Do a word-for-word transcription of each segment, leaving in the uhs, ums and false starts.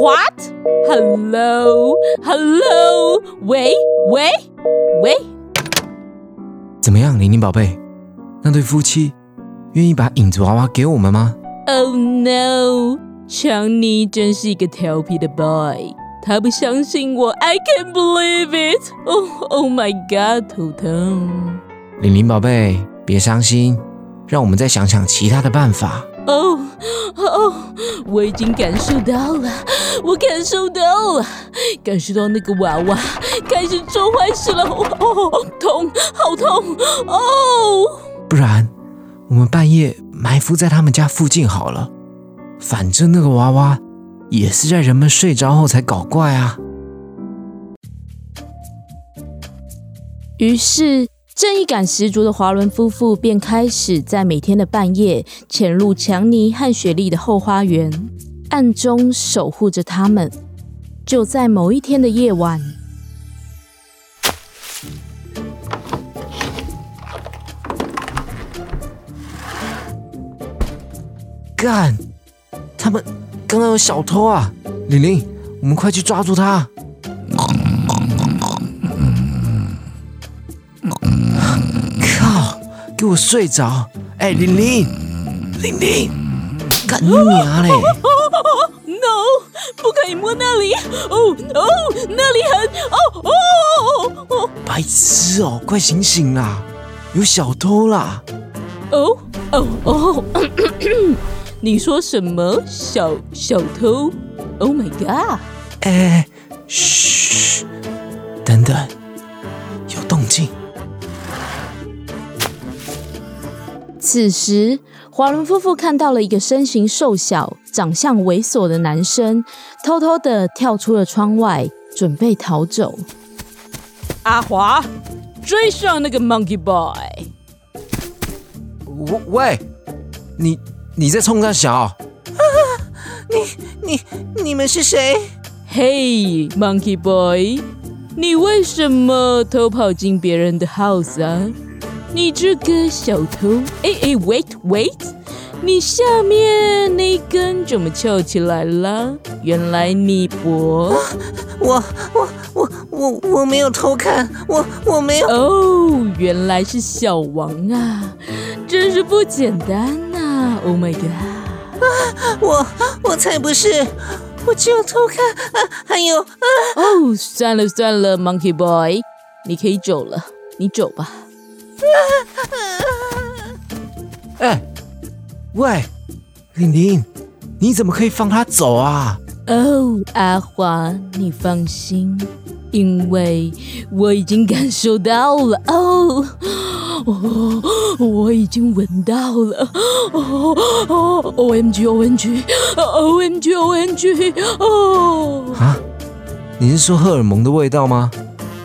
What? Hello? Hello? 喂喂喂！怎么样，玲玲宝贝？那对夫妻愿意把影子娃娃给我们吗 ？Oh no！ 强尼真是一个调皮的 boy。他不相信我 ，I can't believe it！ Oh, oh my god， 头疼。玲玲宝贝，别伤心，让我们再想想其他的办法。哦哦，我已经感受到了，我感受到了，感受到那个娃娃开始做坏事了。哦、oh, oh, ，痛，好痛！哦、oh ，不然我们半夜埋伏在他们家附近好了，反正那个娃娃。也是在人们睡着后才搞怪啊。于是正义感十足的华伦夫妇便开始在每天的半夜潜入强尼和雪莉的后花园，暗中守护着他们。就在某一天的夜晚，干，他们刚刚有小偷啊！玲玲，我们快去抓住他！靠，给我睡着！哎、欸，玲玲，玲玲，干你娘嘞 ！No， 不可以摸那里！哦哦，那里很……哦哦哦！白痴哦，快醒醒啦！有小偷啦！哦哦哦！你说什么小小偷 ？Oh my god！ 哎，嘘，等等，有动静。此时，华伦夫妇看到了一个身形瘦小、长相猥琐的男生，偷偷的跳出了窗外，准备逃走。阿华，追上那个 Monkey Boy！ 喂，你。你在冲他小、啊、你你你们是谁？ Hey Monkey Boy， 你为什么偷跑进别人的 house 啊？你这个小偷！哎哎 ，wait wait， 你下面那根怎么翘起来了？原来你脖、啊、我我我我我没有偷看，我我没有哦， oh, 原来是小王啊，真是不简单。Oh my god！ 啊，我我才不是，我只有偷看啊，还有啊。哦，算了算了 ，Monkey Boy， 你可以走了，你走吧。哎、欸，喂，玲玲，你怎么可以放他走啊？哦，阿华，你放心，因为我已经感受到了哦。哦、我已经闻到了、哦哦、O M G O M G O M G O M G、哦、啊，你是说荷尔蒙的味道吗？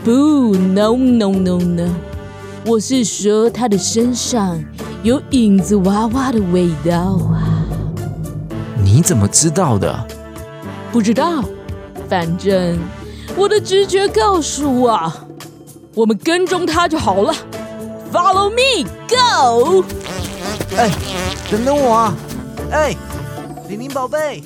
不 no no no no， 我是说他的身上有影子娃娃的味道啊。你怎么知道的？不知道，反正我的直觉告诉我，我们跟踪他就好了。Follow me, go！ 哎、欸，等等我啊！哎、欸，玲玲宝贝。